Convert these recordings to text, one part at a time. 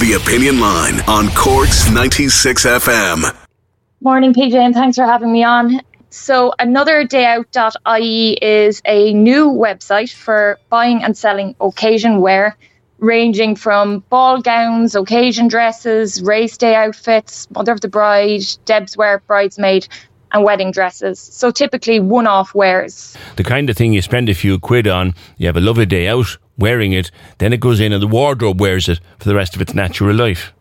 The Opinion Line on Cork's 96FM. Morning, PJ, and thanks for having me on. So anotherdayout.ie is a new website for buying and selling occasion wear, ranging from ball gowns, occasion dresses, race day outfits, mother of the bride, Deb's wear, bridesmaid, and wedding dresses. So typically one-off wears. The kind of thing you spend a few quid on, you have a lovely day out wearing it, then it goes in and the wardrobe wears it for the rest of its natural life.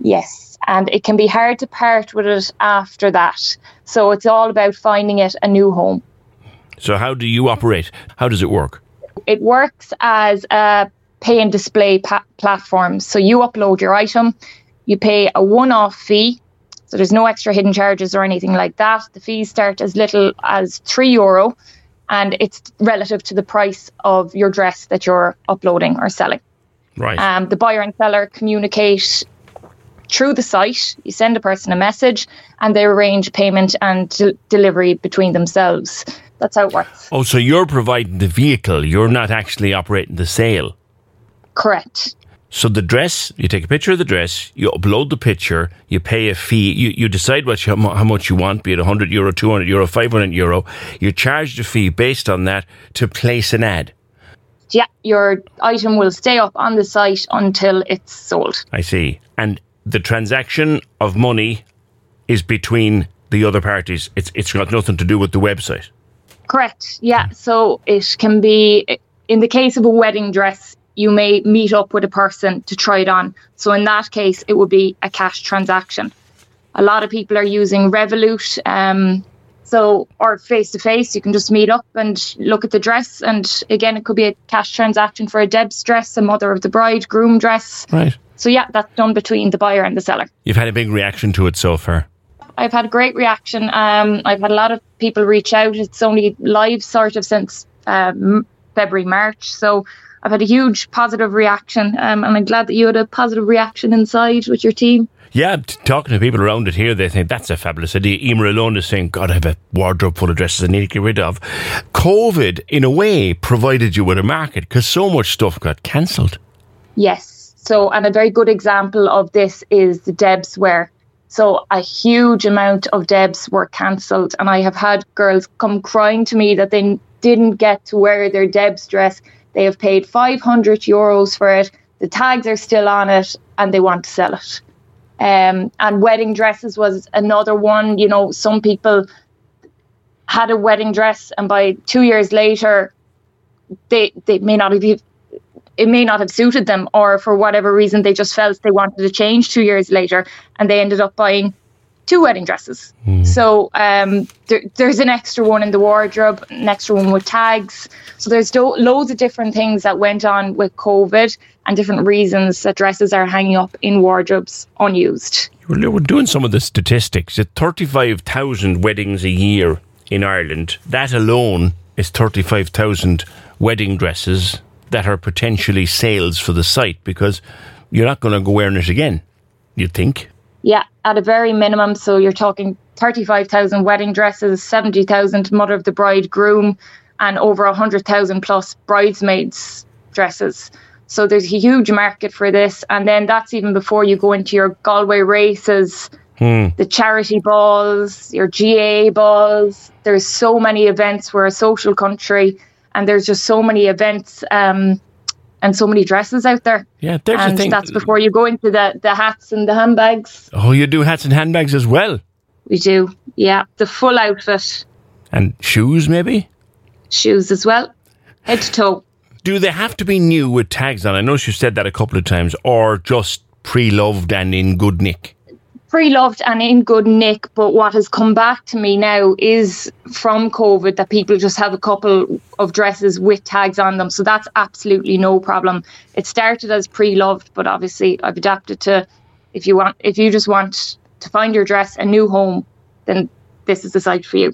Yes, and it can be hard to part with it after that. So it's all about finding it a new home. So how do you operate? How does it work? It works as a pay and display platform. So you upload your item, you pay a one-off fee, so there's no extra hidden charges or anything like that. The fees start as little as €3, and it's relative to the price of your dress that you're uploading or selling. Right. The buyer and seller communicate through the site. You send a person a message, and they arrange payment and delivery between themselves. That's how it works. Oh, so you're providing the vehicle. You're not actually operating the sale. Correct. So the dress, you take a picture of the dress, you upload the picture, you pay a fee, you decide what how much you want, be it €100, €200, €500, you charge the fee based on that to place an ad. Yeah, your item will stay up on the site until it's sold. I see. And the transaction of money is between the other parties. It's got nothing to do with the website. Correct, yeah. So it can be, in the case of a wedding dress, you may meet up with a person to try it on. So in that case, it would be a cash transaction. A lot of people are using Revolut, or face-to-face. You can just meet up and look at the dress. And again, it could be a cash transaction for a Deb's dress, a mother of the bride, groom dress. Right. So yeah, that's done between the buyer and the seller. You've had a big reaction to it so far. I've had a great reaction. I've had a lot of people reach out. It's only live sort of since February, March. So I've had a huge positive reaction, and I'm glad that you had a positive reaction inside with your team. Yeah, talking to people around it here, they think that's a fabulous idea. Emer alone is saying, God, I have a wardrobe full of dresses I need to get rid of. COVID, in a way, provided you with a market because so much stuff got cancelled. Yes. So, and a very good example of this is the Deb's wear. So a huge amount of Debs were cancelled, and I have had girls come crying to me that they didn't get to wear their Deb's dress. They have paid €500 for it. The tags are still on it, and they want to sell it. And wedding dresses was another one. You know, some people had a wedding dress, and by 2 years later, they may not have, it may not have suited them, or for whatever reason, they just felt they wanted to change 2 years later, and they ended up buying two wedding dresses. Mm. So there's an extra one in the wardrobe, an extra one with tags. So there's loads of different things that went on with COVID and different reasons that dresses are hanging up in wardrobes unused. We're doing some of the statistics. At 35,000 weddings a year in Ireland, that alone is 35,000 wedding dresses that are potentially sales for the site, because you're not going to go wearing it again, you'd think. Yeah, at a very minimum. So you're talking 35,000 wedding dresses, 70,000 mother of the bride, groom, and over 100,000 plus bridesmaids dresses. So there's a huge market for this. And then that's even before you go into your Galway races, the charity balls, your GAA balls. There's so many events. We're a social country, and there's just so many events and so many dresses out there. Yeah, there's the thing. That's before you go into the hats and the handbags. Oh, you do hats and handbags as well? We do, yeah. The full outfit. And shoes, maybe? Shoes as well. Head to toe. Do they have to be new with tags on? I noticed you said that a couple of times. Or just pre-loved and in good nick? Pre-loved and in good nick. But what has come back to me now is from COVID that people just have a couple of dresses with tags on them. So that's absolutely no problem. It started as pre-loved, but obviously I've adapted to if you just want to find your dress a new home, then this is the site for you.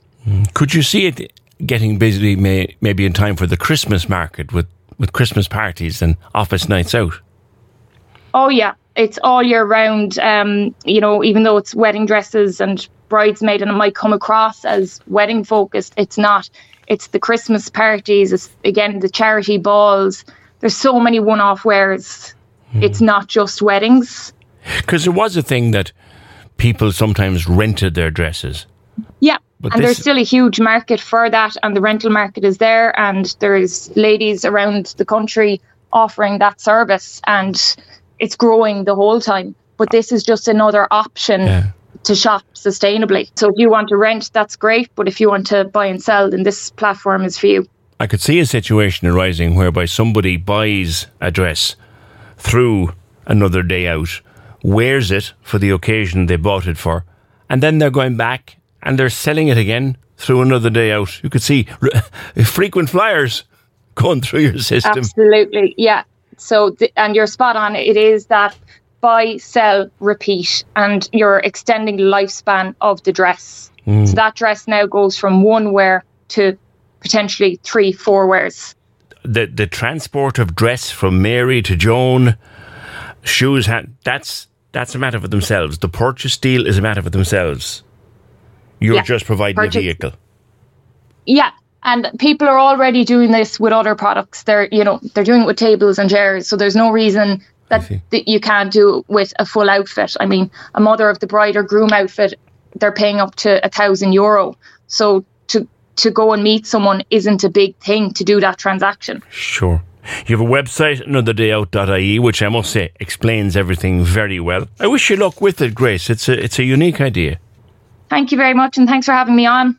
Could you see it getting busy maybe in time for the Christmas market with Christmas parties and office nights out? Oh yeah, it's all year round. Even though it's wedding dresses and bridesmaid, and it might come across as wedding focused, it's not. It's the Christmas parties. It's, again, the charity balls. There's so many one-off wares. It's not just weddings. Because it was a thing that people sometimes rented their dresses. Yeah. But and there's still a huge market for that, and the rental market is there, and there is ladies around the country offering that service, and it's growing the whole time. But this is just another option to shop sustainably. So if you want to rent, that's great, but if you want to buy and sell, then this platform is for you. I could see a situation arising whereby somebody buys a dress through Another Day Out, wears it for the occasion they bought it for, and then they're going back and they're selling it again through Another Day Out. You could see frequent flyers going through your system. Absolutely, yeah. So, and you're spot on. It is that buy, sell, repeat. And you're extending the lifespan of the dress. So that dress now goes from one wear to potentially 3-4 wears. The transport of dress from Mary to Joan, shoes, that's a matter for themselves. The purchase deal is a matter for themselves. You're just providing a vehicle. Yeah, and people are already doing this with other products. They're doing it with tables and chairs, so there's no reason that you can't do it with a full outfit. I mean, a mother of the bride or groom outfit, they're paying up to €1,000. So to go and meet someone isn't a big thing to do that transaction. Sure. You have a website, anotherdayout.ie, which I must say explains everything very well. I wish you luck with it, Grace. It's a unique idea. Thank you very much, and thanks for having me on.